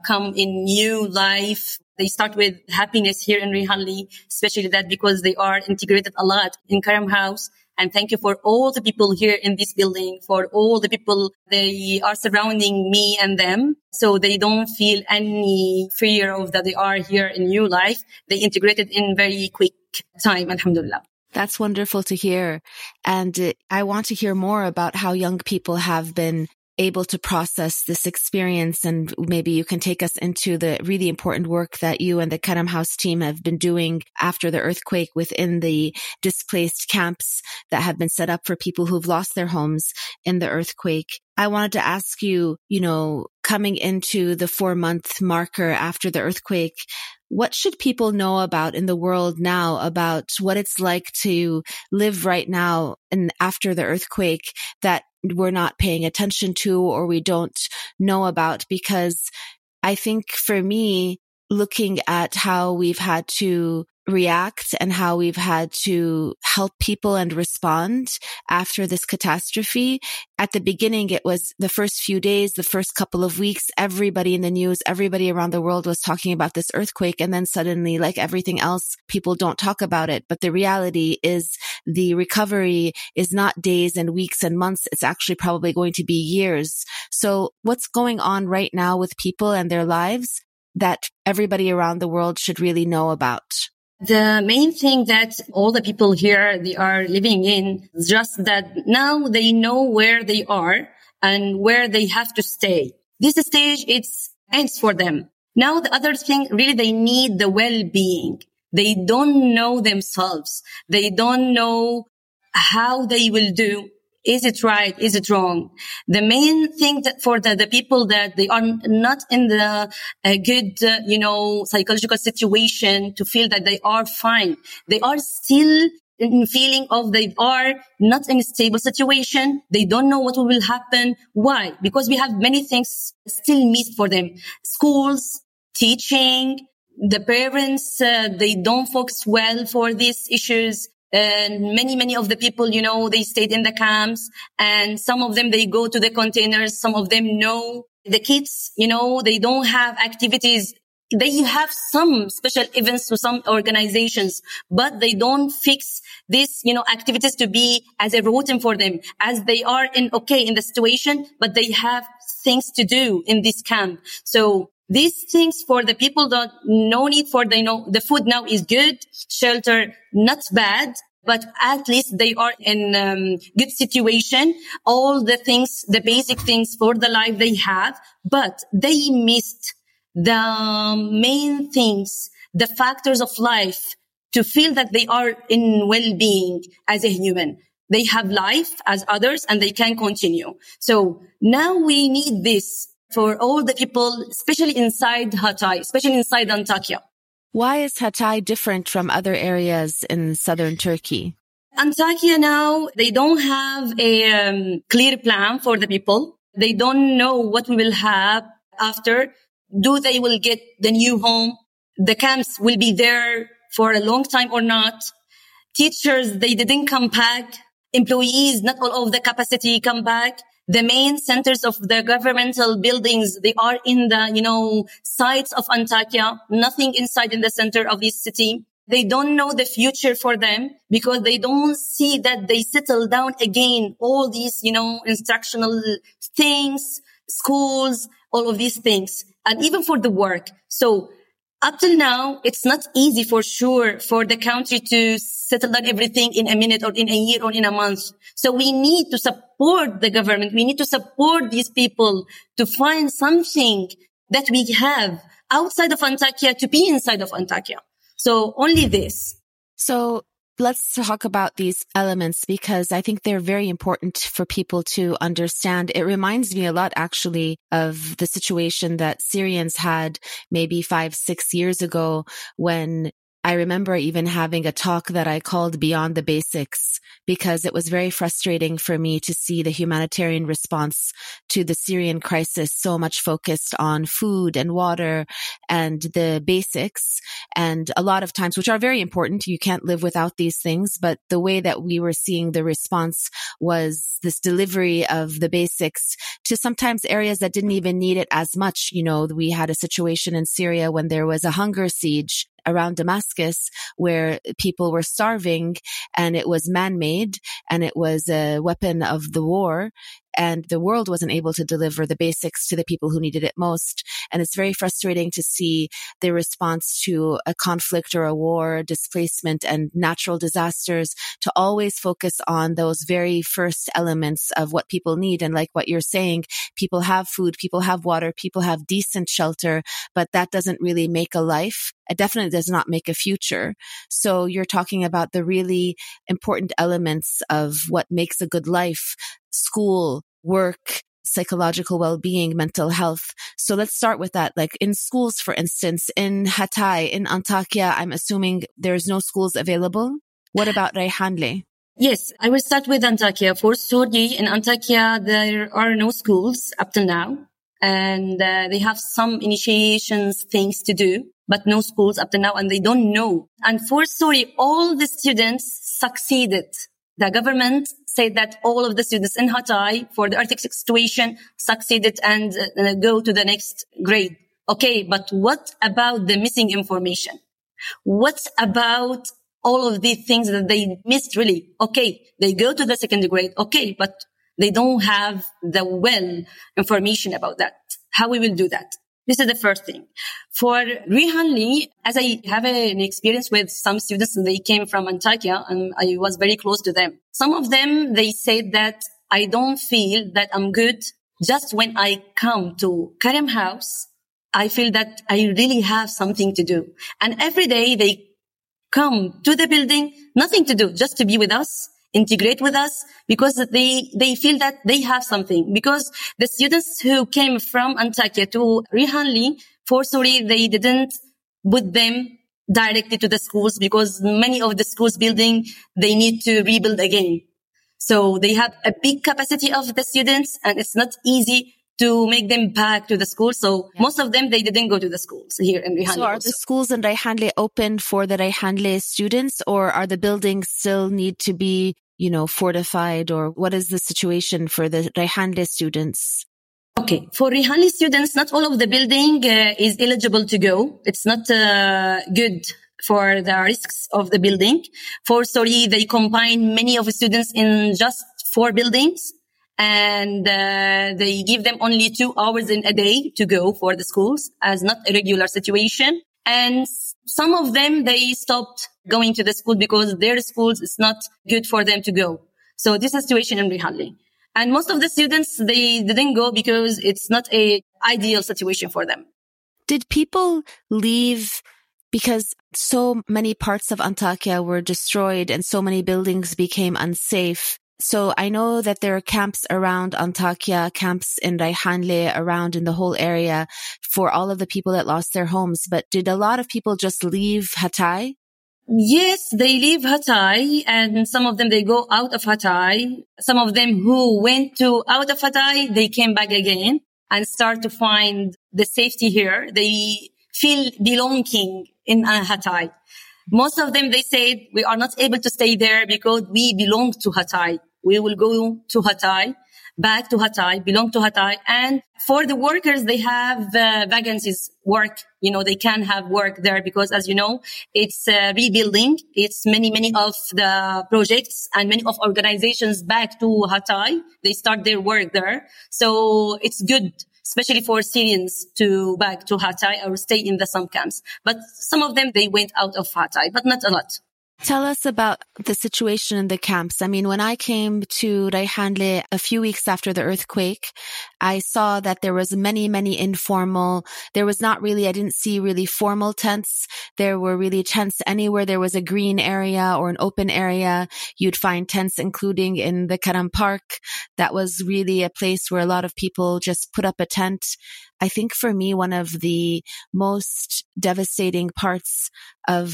come in new life. They start with happiness here in Reyhanli, especially that because they are integrated a lot in Karam House. And thank you for all the people here in this building, for all the people they are surrounding me and them. So they don't feel any fear of that they are here in new life. They integrated in very quick time, alhamdulillah. That's wonderful to hear. And I want to hear more about how young people have been able to process this experience. And maybe you can take us into the really important work that you and the Karam House team have been doing after the earthquake within the displaced camps that have been set up for people who've lost their homes in the earthquake. I wanted to ask you, you know, coming into the 4-month marker after the earthquake, what should people know about in the world now about what it's like to live right now and after the earthquake that we're not paying attention to or we don't know about? Because I think for me, looking at how we've had to react and how we've had to help people and respond after this catastrophe. At the beginning, it was the first few days, the first couple of weeks, everybody in the news, everybody around the world was talking about this earthquake. And then suddenly, like everything else, people don't talk about it. But the reality is the recovery is not days and weeks and months. It's actually probably going to be years. So what's going on right now with people and their lives that everybody around the world should really know about? The main thing that all the people here, they are living in, just that now they know where they are and where they have to stay. This stage, it's ends for them. Now the other thing, really, they need the well-being. They don't know themselves. They don't know how they will do. Is it right? Is it wrong? The main thing that for the people that they are not in the good, psychological situation to feel that they are fine. They are still in feeling of they are not in a stable situation. They don't know what will happen. Why? Because we have many things still missed for them. Schools, teaching, the parents, they don't focus well for these issues. And many of the people, they stayed in the camps, and some of them, they go to the containers. Some of them know the kids, they don't have activities. They have some special events to some organizations, but they don't fix this, activities to be as a routine for them as they are in the situation, but they have things to do in this camp. So these things for the people that no need for, the food now is good, shelter not bad, but at least they are in good situation. All the things, the basic things for the life they have, but they missed the main things, the factors of life to feel that they are in well-being as a human. They have life as others and they can continue. So now we need this for all the people, especially inside Hatay, especially inside Antakya. Why is Hatay different from other areas in southern Turkey? Antakya now, they don't have a clear plan for the people. They don't know what we will have after. Do they will get the new home? The camps will be there for a long time or not? Teachers, they didn't come back. Employees, not all of the capacity come back. The main centers of the governmental buildings, they are in the, sides of Antakya, nothing inside in the center of this city. They don't know the future for them because they don't see that they settle down again. All these, instructional things, schools, all of these things, and even for the work. So up till now, it's not easy for sure for the country to settle down everything in a minute or in a year or in a month. So we need to support the government. We need to support these people to find something that we have outside of Antakya to be inside of Antakya. So only this. So let's talk about these elements because I think they're very important for people to understand. It reminds me a lot, actually, of the situation that Syrians had maybe 5-6 years ago when I remember even having a talk that I called Beyond the Basics because it was very frustrating for me to see the humanitarian response to the Syrian crisis so much focused on food and water and the basics. And a lot of times, which are very important, you can't live without these things. But the way that we were seeing the response was this delivery of the basics to sometimes areas that didn't even need it as much. We had a situation in Syria when there was a hunger siege around Damascus where people were starving, and it was man-made, and it was a weapon of the war, and the world wasn't able to deliver the basics to the people who needed it most. And it's very frustrating to see the response to a conflict or a war, displacement and natural disasters, to always focus on those very first elements of what people need. And like what you're saying, people have food, people have water, people have decent shelter, but that doesn't really make a life. It definitely does not make a future. So you're talking about the really important elements of what makes a good life: school, work, psychological well-being, mental health. So let's start with that. Like in schools, for instance, in Hatay, in Antakya, I'm assuming there's no schools available. What about Reyhanli? Yes, I will start with Antakya. For Saudi, in Antakya, there are no schools up till now. And they have some initiations, things to do, but no schools up to now, and they don't know. And for Saudi, all the students succeeded. The government said that all of the students in Hatay for the earthquake situation succeeded and go to the next grade. Okay, but what about the missing information? What about all of the things that they missed really? Okay, they go to the second grade. Okay, but they don't have the well information about that. How we will do that? This is the first thing. For Reyhanli, as I have an experience with some students, and they came from Antakya, and I was very close to them. Some of them, they said that I don't feel that I'm good. Just when I come to Karam House, I feel that I really have something to do. And every day they come to the building, nothing to do, just to be with us, integrate with us, because they feel that they have something. Because the students who came from Antakya to Reyhanli, fortunately, they didn't put them directly to the schools, because many of the schools building, they need to rebuild again. So they have a big capacity of the students, and it's not easy to make them back to the school. So most of them, they didn't go to the schools here in Reyhanli. So are the schools in Reyhanli open for the Reyhanli students, or are the buildings still need to be, you know, fortified, or what is the situation for the Reyhanli students? Okay. For Reyhanli students, not all of the building is eligible to go. It's not good for the risks of the building. For Sori, they combine many of the students in just 4 buildings. And they give them only 2 hours in a day to go for the schools, as not a regular situation. And some of them, they stopped going to the school because their schools is not good for them to go. So this is the situation in Reyhanli. And most of the students, they didn't go because it's not a ideal situation for them. Did people leave because so many parts of Antakya were destroyed and so many buildings became unsafe? So I know that there are camps around Antakya, camps in Reyhanli, around in the whole area for all of the people that lost their homes. But did a lot of people just leave Hatay? Yes, they leave Hatay, and some of them, they go out of Hatay. Some of them who went to out of Hatay, they came back again and start to find the safety here. They feel belonging in Hatay. Most of them, they said, we are not able to stay there because we belong to Hatay. We will go to Hatay, back to Hatay, belong to Hatay. And for the workers, they have vacancies, work. You know, they can have work there because, as you know, it's rebuilding. It's many of the projects and many of organizations back to Hatay. They start their work there. So it's good, especially for Syrians, to back to Hatay or stay in the some camps. But some of them, they went out of Hatay, but not a lot. Tell us about the situation in the camps. I mean, when I came to Reyhanli a few weeks after the earthquake, I saw that there was many informal. There was not really, I didn't see really formal tents. There were really tents anywhere there was a green area or an open area. You'd find tents, including in the Karam Park. That was really a place where a lot of people just put up a tent. I think for me, one of the most devastating parts of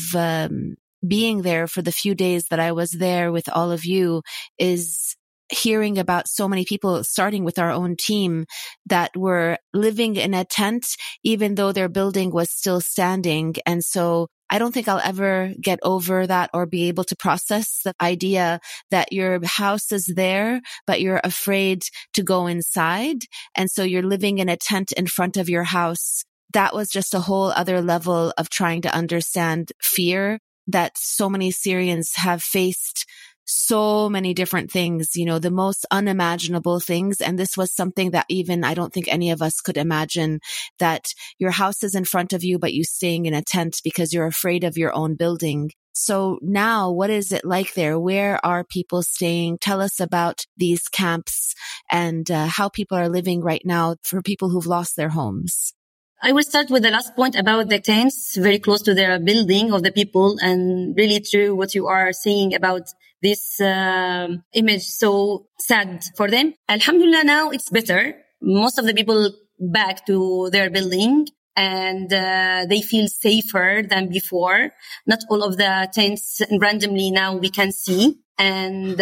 being there for the few days that I was there with all of you is hearing about so many people, starting with our own team, that were living in a tent, even though their building was still standing. And so I don't think I'll ever get over that or be able to process the idea that your house is there, but you're afraid to go inside. And so you're living in a tent in front of your house. that was just a whole other level of trying to understand fear that so many Syrians have faced so many different things, you know, the most unimaginable things. And this was something that even I don't think any of us could imagine, that your house is in front of you, but you're staying in a tent because you're afraid of your own building. So now what is it like there? Where are people staying? Tell us about these camps and how people are living right now for people who've lost their homes. I will start with the last point about the tents, very close to their building of the people, and really true what you are saying about this image so sad for them. Alhamdulillah, now it's better. Most of the people back to their building, and they feel safer than before. Not all of the tents randomly now we can see, and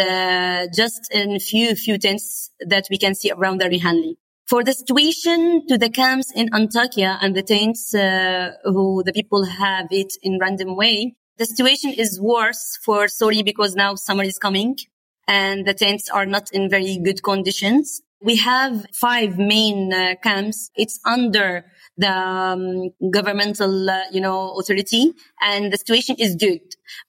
just in few tents that we can see around the Reyhanli. For the situation to the camps in Antakya and the tents who the people have it in random way, the situation is worse for Sori because now summer is coming and the tents are not in very good conditions. We have 5 main camps. It's under the governmental, authority, and the situation is good.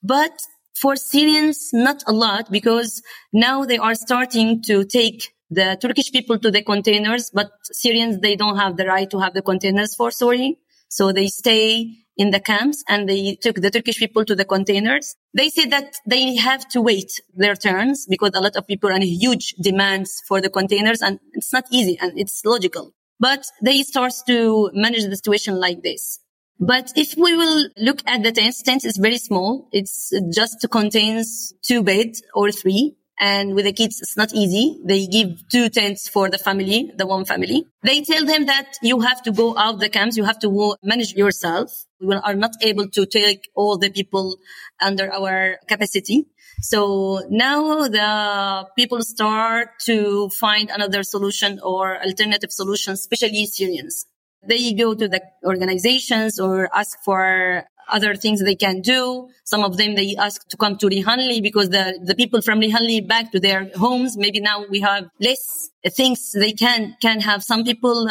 But for Syrians, not a lot, because now they are starting to take the Turkish people to the containers, but Syrians, they don't have the right to have the containers for Sori. So they stay in the camps and they took the Turkish people to the containers. They said that they have to wait their turns because a lot of people are in huge demands for the containers, and it's not easy and it's logical. But they start to manage the situation like this. But if we will look at the tent is very small. It's just contains 2 beds or 3. And with the kids, it's not easy. They give 2 tents for the family, the one family. They tell them that you have to go out the camps. You have to manage yourself. We are not able to take all the people under our capacity. So now the people start to find another solution or alternative solutions, especially Syrians. They go to the organizations or ask for other things they can do. Some of them, they ask to come to Reyhanli because the people from Reyhanli back to their homes. Maybe now we have less things they can have. Some people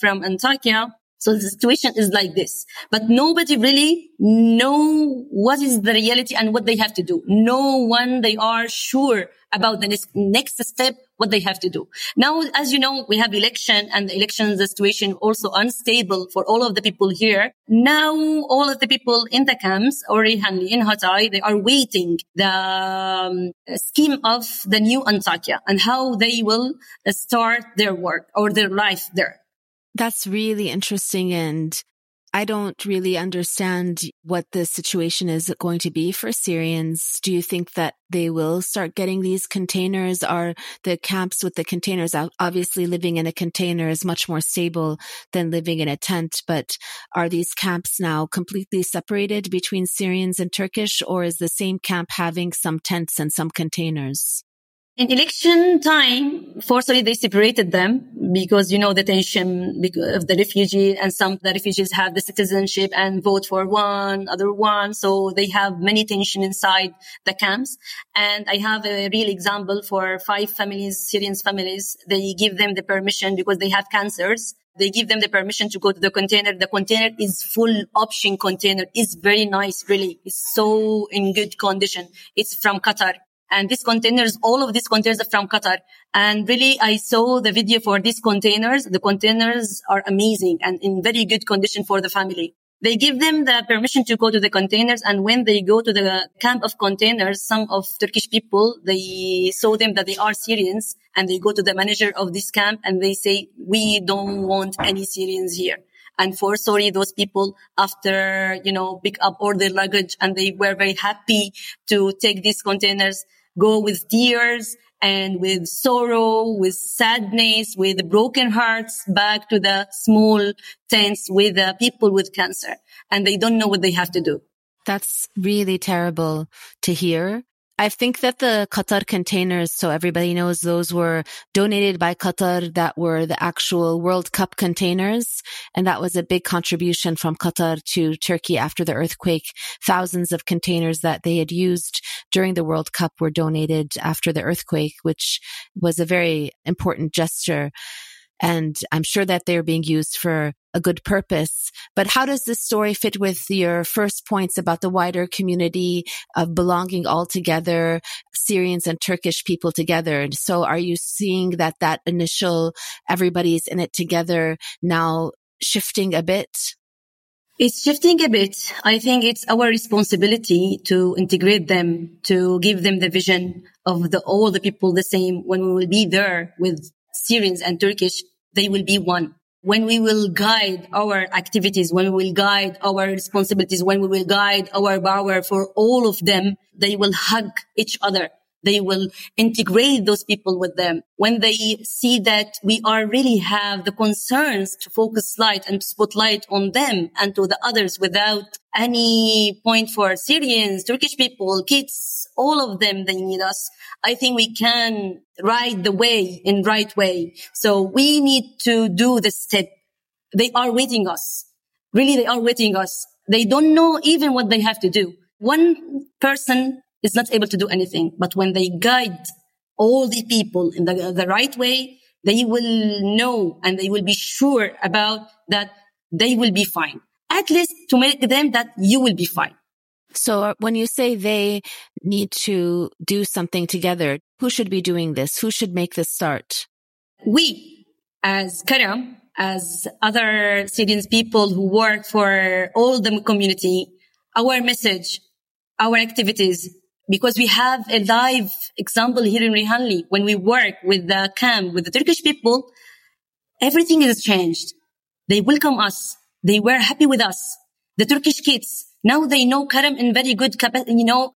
from Antakya. So the situation is like this. But nobody really know what is the reality and what they have to do. No one, they are sure about the next step, what they have to do. Now, as you know, we have election, and the election, the situation also unstable for all of the people here. Now, all of the people in the camps, or in Hatay, they are waiting the scheme of the new Antakya and how they will start their work or their life there. That's really interesting, and I don't really understand what the situation is going to be for Syrians. Do you think that they will start getting these containers? Are the camps with the containers? Obviously, living in a container is much more stable than living in a tent, but are these camps now completely separated between Syrians and Turkish, or is the same camp having some tents and some containers? In election time, fortunately, they separated them because, the tension of the refugee, and some of the refugees have the citizenship and vote for one, other one. So they have many tension inside the camps. And I have a real example for 5 families, Syrian families. They give them the permission because they have cancers. They give them the permission to go to the container. The container is full option container. It's very nice, really. It's so in good condition. It's from Qatar. And these containers, all of these containers are from Qatar. And really, I saw the video for these containers. The containers are amazing and in very good condition for the family. They give them the permission to go to the containers. And when they go to the camp of containers, some of Turkish people, they saw them that they are Syrians, and they go to the manager of this camp and they say, we don't want any Syrians here. And for Sori, those people, after, pick up all their luggage, and they were very happy to take these containers, go with tears and with sorrow, with sadness, with broken hearts back to the small tents with the people with cancer. And they don't know what they have to do. That's really terrible to hear. I think that the Qatar containers, so everybody knows, those were donated by Qatar, that were the actual World Cup containers. And that was a big contribution from Qatar to Turkey after the earthquake. Thousands of containers that they had used during the World Cup were donated after the earthquake, which was a very important gesture. And I'm sure that they're being used for a good purpose. But how does this story fit with your first points about the wider community of belonging all together, Syrians and Turkish people together? And so are you seeing that initial everybody's in it together now shifting a bit? It's shifting a bit. I think it's our responsibility to integrate them, to give them the vision of all the people the same. When we will be there with Syrians and Turkish, they will be one. When we will guide our activities, when we will guide our responsibilities, when we will guide our power for all of them, they will hug each other. They will integrate those people with them. When they see that we are really have the concerns to focus light and spotlight on them and to the others without any point for Syrians, Turkish people, kids, all of them, they need us. I think we can ride the way in right way. So we need to do the step. They are waiting us. Really, they are waiting us. They don't know even what they have to do. One person is not able to do anything. But when they guide all the people in the right way, they will know and they will be sure about that they will be fine. At least to make them that you will be fine. So when you say they need to do something together, who should be doing this? Who should make this start? We, as Karam, as other Syrian people who work for all the community, our message, our activities, because we have a live example here in Reyhanli. When we work with the camp, with the Turkish people, everything is changed. They welcome us. They were happy with us. The Turkish kids, now they know Karam in very good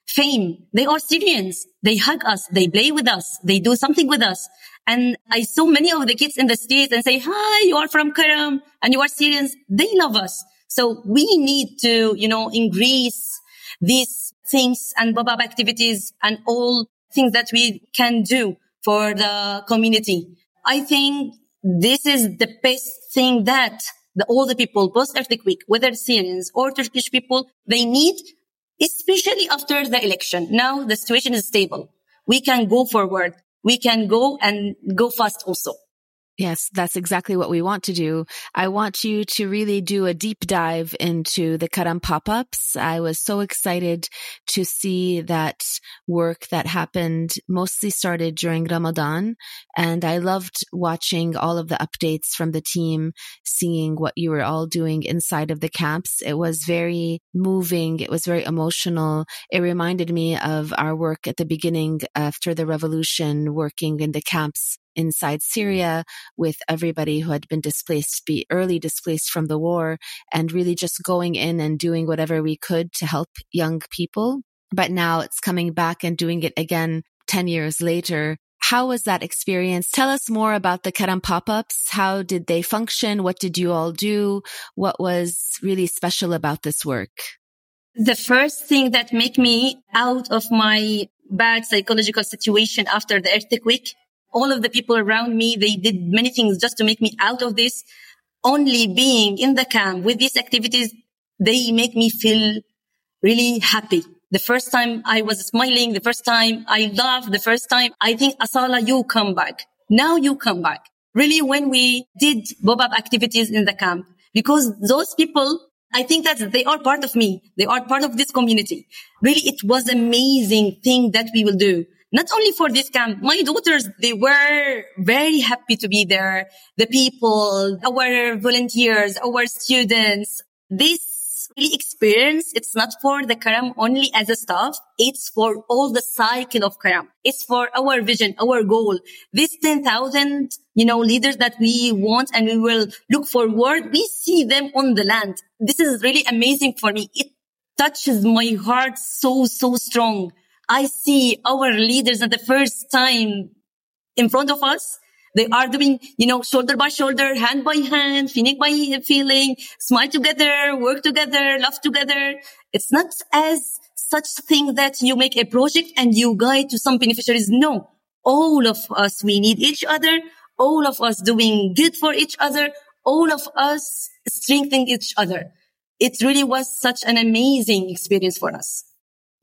fame. They are Syrians. They hug us. They play with us. They do something with us. And I saw many of the kids in the streets and say, hi, you are from Karam and you are Syrians. They love us. So we need to, increase these things and pop-up activities and all things that we can do for the community. I think this is the best thing that all the people, post-earthquake, whether Syrians or Turkish people, they need, especially after the election. Now the situation is stable. We can go forward. We can go fast also. Yes, that's exactly what we want to do. I want you to really do a deep dive into the Karam pop-ups. I was so excited to see that work that happened, mostly started during Ramadan. And I loved watching all of the updates from the team, seeing what you were all doing inside of the camps. It was very moving. It was very emotional. It reminded me of our work at the beginning after the revolution, working in the camps inside Syria with everybody who had been early displaced from the war, and really just going in and doing whatever we could to help young people. But now it's coming back and doing it again 10 years later. How was that experience? Tell us more about the Karam pop-ups. How did they function? What did you all do? What was really special about this work? The first thing that made me out of my bad psychological situation after the earthquake, all of the people around me, they did many things just to make me out of this. Only being in the camp with these activities, they make me feel really happy. The first time I was smiling, the first time I laughed, the first time I think, Asala, you come back. Now you come back. Really, when we did pop-up activities in the camp, because those people, I think that they are part of me. They are part of this community. Really, it was amazing thing that we will do. Not only for this camp, my daughters, they were very happy to be there. The people, our volunteers, our students, this really experience, it's not for the Karam only as a staff. It's for all the cycle of Karam. It's for our vision, our goal. These 10,000, leaders that we want and we will look forward. We see them on the land. This is really amazing for me. It touches my heart so, so strong. I see our leaders at the first time in front of us. They are doing, shoulder by shoulder, hand by hand, feeling by feeling, smile together, work together, laugh together. It's not as such thing that you make a project and you guide to some beneficiaries. No, all of us, we need each other. All of us doing good for each other. All of us strengthening each other. It really was such an amazing experience for us.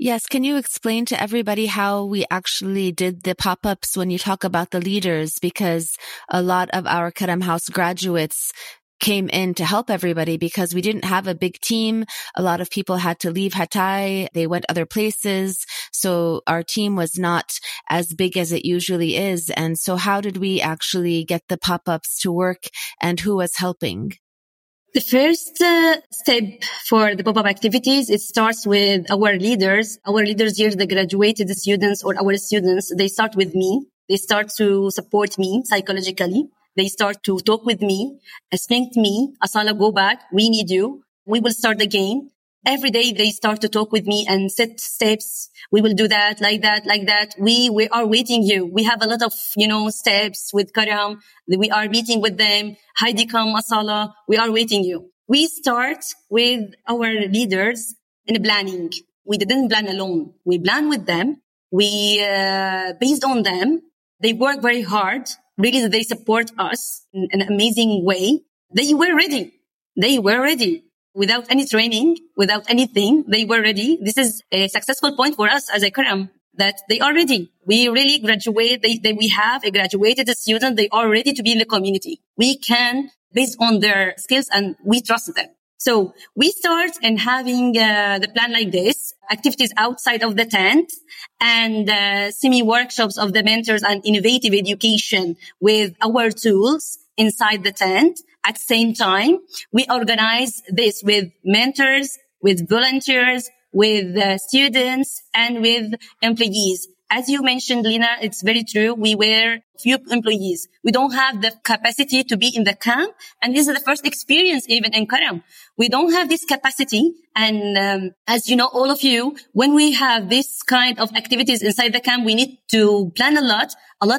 Yes. Can you explain to everybody how we actually did the pop-ups when you talk about the leaders? Because a lot of our Karam House graduates came in to help everybody because we didn't have a big team. A lot of people had to leave Hatay. They went other places. So our team was not as big as it usually is. And so how did we actually get the pop-ups to work and who was helping? The first step for the pop-up activities, it starts with our leaders. Our leaders here, the graduated students or our students, they start with me. They start to support me psychologically. They start to talk with me, strength me, Asala, go back, we need you. We will start the game. Every day they start to talk with me and set steps. We will do that, like that, like that. We are waiting you. We have a lot of, steps with Karam. We are meeting with them. Heidi, come, Asala. We are waiting you. We start with our leaders in planning. We didn't plan alone. We plan with them. We, based on them, they work very hard. Really, they support us in an amazing way. They were ready. Without any training, without anything, they were ready. This is a successful point for us as a Karam that they are ready. We really graduate. We have a graduated student. They are ready to be in the community. We can based on their skills and we trust them. So we start in having the plan like this, activities outside of the tent and semi-workshops of the mentors and innovative education with our tools inside the tent. At the same time, we organize this with mentors, with volunteers, with students, and with employees. As you mentioned, Lina, it's very true. We were few employees. We don't have the capacity to be in the camp. And this is the first experience even in Karam. We don't have this capacity. And as you know, all of you, when we have this kind of activities inside the camp, we need to plan a lot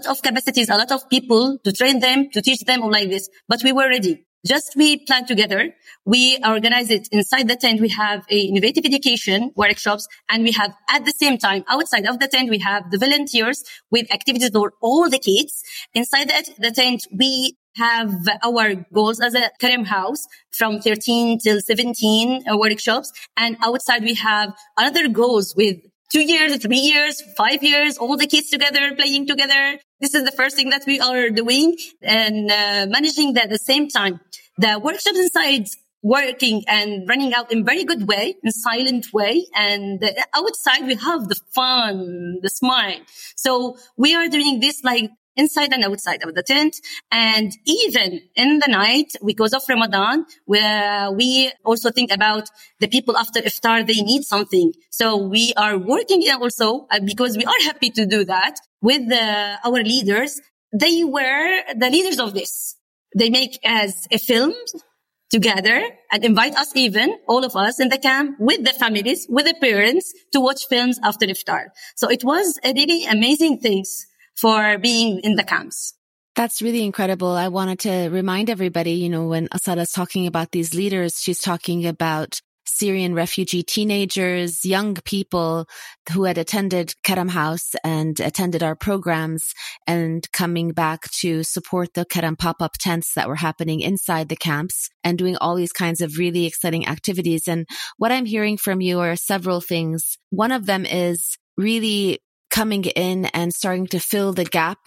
of capacities, a lot of people to train them, to teach them all like this. But we were ready. Just we plan together. We organize it inside the tent. We have a innovative education workshops and we have at the same time outside of the tent, we have the volunteers with activities for all the kids. Inside the tent, we have our goals as a Karam House from 13 till 17 workshops. And outside we have other goals with 2 years, 3 years, 5 years, all the kids together, playing together. This is the first thing that we are doing and managing that at the same time. The workshops inside working and running out in very good way, in silent way. And outside we have the fun, the smile. So we are doing this like inside and outside of the tent. And even in the night, because of Ramadan, where we also think about the people after iftar, they need something. So we are working also because we are happy to do that with our leaders. They were the leaders of this. They make as a film together and invite us even, all of us in the camp with the families, with the parents to watch films after iftar. So it was a really amazing things for being in the camps. That's really incredible. I wanted to remind everybody, when Asala's talking about these leaders, she's talking about Syrian refugee teenagers, young people who had attended Karam House and attended our programs and coming back to support the Karam pop-up tents that were happening inside the camps and doing all these kinds of really exciting activities. And what I'm hearing from you are several things. One of them is really coming in and starting to fill the gap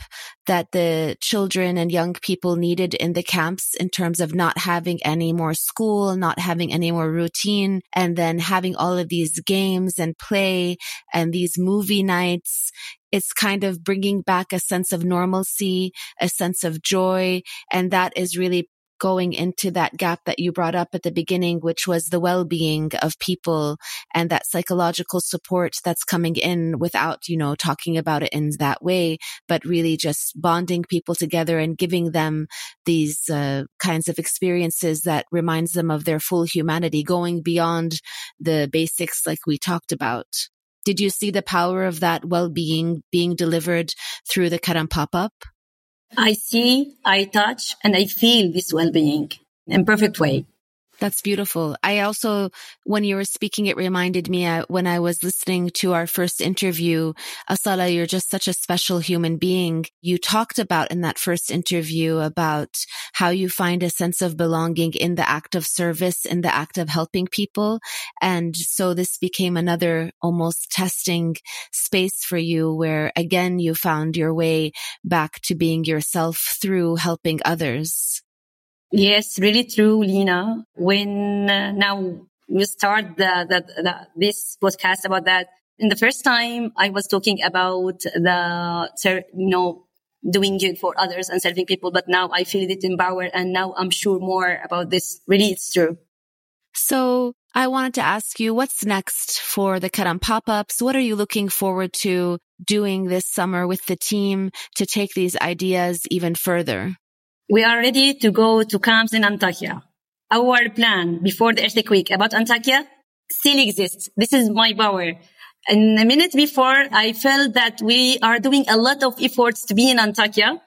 that the children and young people needed in the camps in terms of not having any more school, not having any more routine, and then having all of these games and play and these movie nights. It's kind of bringing back a sense of normalcy, a sense of joy, and that is really going into that gap that you brought up at the beginning, which was the well-being of people and that psychological support that's coming in without, talking about it in that way, but really just bonding people together and giving them these kinds of experiences that reminds them of their full humanity, going beyond the basics like we talked about. Did you see the power of that well-being being delivered through the Karam pop-up? I see, I touch, and I feel this well-being in perfect way. That's beautiful. I also, when you were speaking, it reminded me when I was listening to our first interview, Asala, you're just such a special human being. You talked about in that first interview about how you find a sense of belonging in the act of service, in the act of helping people. And so this became another almost testing space for you where, again, you found your way back to being yourself through helping others. Yes, really true, Lina. When now we start this podcast about that, in the first time I was talking about doing it for others and serving people, but now I feel it empowered, and now I'm sure more about this. Really, it's true. So I wanted to ask you, what's next for the Qaram pop-ups? What are you looking forward to doing this summer with the team to take these ideas even further? We are ready to go to camps in Antakya. Our plan before the earthquake about Antakya still exists. This is my power. And a minute before, I felt that we are doing a lot of efforts to be in Antakya,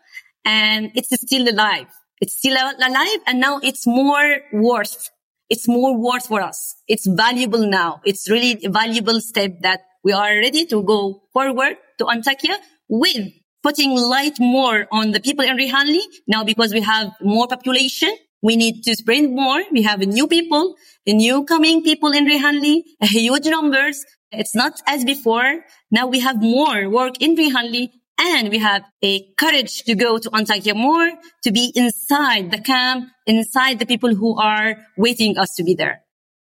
and it's still alive. It's still alive, and now it's more worth. It's more worth for us. It's valuable now. It's really a valuable step that we are ready to go forward to Antakya with putting light more on the people in Reyhanli now, because we have more population. We need to spread more. We have new people, new coming people in Reyhanli, huge numbers. It's not as before. Now we have more work in Reyhanli, and we have a courage to go to Antakya more, to be inside the camp, inside the people who are waiting us to be there.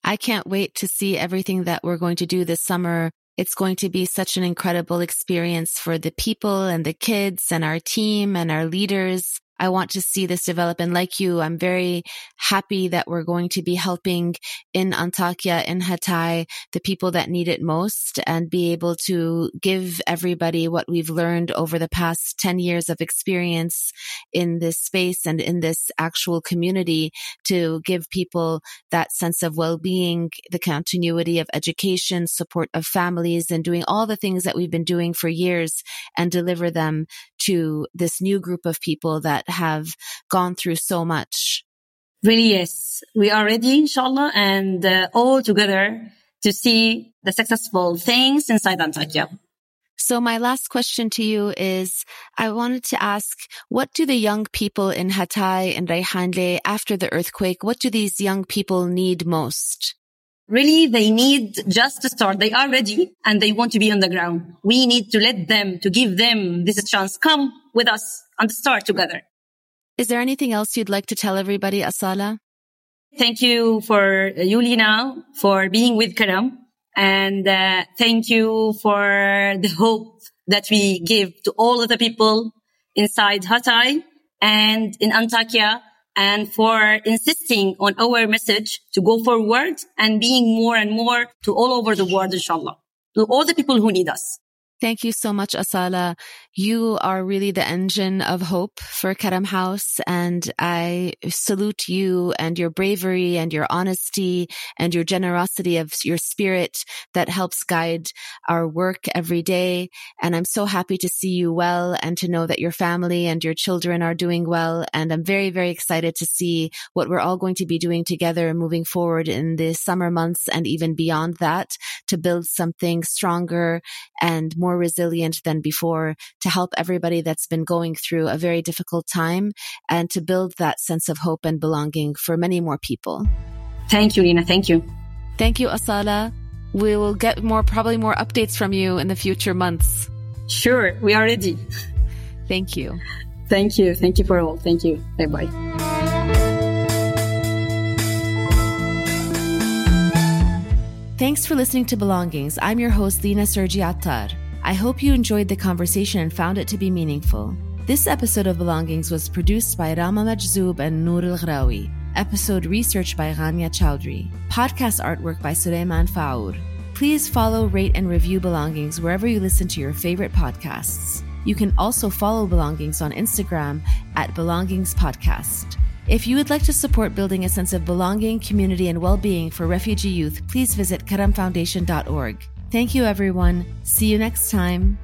I can't wait to see everything that we're going to do this summer. It's going to be such an incredible experience for the people and the kids and our team and our leaders. I want to see this develop. And like you, I'm very happy that we're going to be helping in Antakya, in Hatay, the people that need it most, and be able to give everybody what we've learned over the past 10 years of experience in this space and in this actual community, to give people that sense of well-being, the continuity of education, support of families, and doing all the things that we've been doing for years, and deliver them to this new group of people that have gone through so much. Really, yes. We are ready, inshallah, and all together to see the successful things inside Antakya. So my last question to you is, I wanted to ask, what do the young people in Hatay and Reyhanli, after the earthquake, what do these young people need most? Really, they need just to start. They are ready and they want to be on the ground. We need to let them, to give them this chance. Come with us and start together. Is there anything else you'd like to tell everybody, Asala? Thank you for you, Lina, for being with Karam. And thank you for the hope that we give to all of the people inside Hatay and in Antakya, and for insisting on our message to go forward and being more and more to all over the world, inshallah, to all the people who need us. Thank you so much, Asala. You are really the engine of hope for Karam House, and I salute you and your bravery and your honesty and your generosity of your spirit that helps guide our work every day. And I'm so happy to see you well and to know that your family and your children are doing well. And I'm very, very excited to see what we're all going to be doing together moving forward in the summer months and even beyond that, to build something stronger and more resilient than before, to help everybody that's been going through a very difficult time, and to build that sense of hope and belonging for many more people. Thank you, Lina. Thank you. Thank you, Asala. We will get probably more updates from you in the future months. Sure. We are ready. Thank you. Thank you. Thank you for all. Thank you. Bye-bye. Thanks for listening to Belongings. I'm your host, Lina Sergi-Attar. I hope you enjoyed the conversation and found it to be meaningful. This episode of Belongings was produced by Rama Majzoub and Noor Al-Ghrawi. Episode research by Rania Chowdhury. Podcast artwork by Suleiman Faour. Please follow, rate, and review Belongings wherever you listen to your favorite podcasts. You can also follow Belongings on Instagram at Belongings Podcast. If you would like to support building a sense of belonging, community, and well-being for refugee youth, please visit karamfoundation.org. Thank you, everyone. See you next time.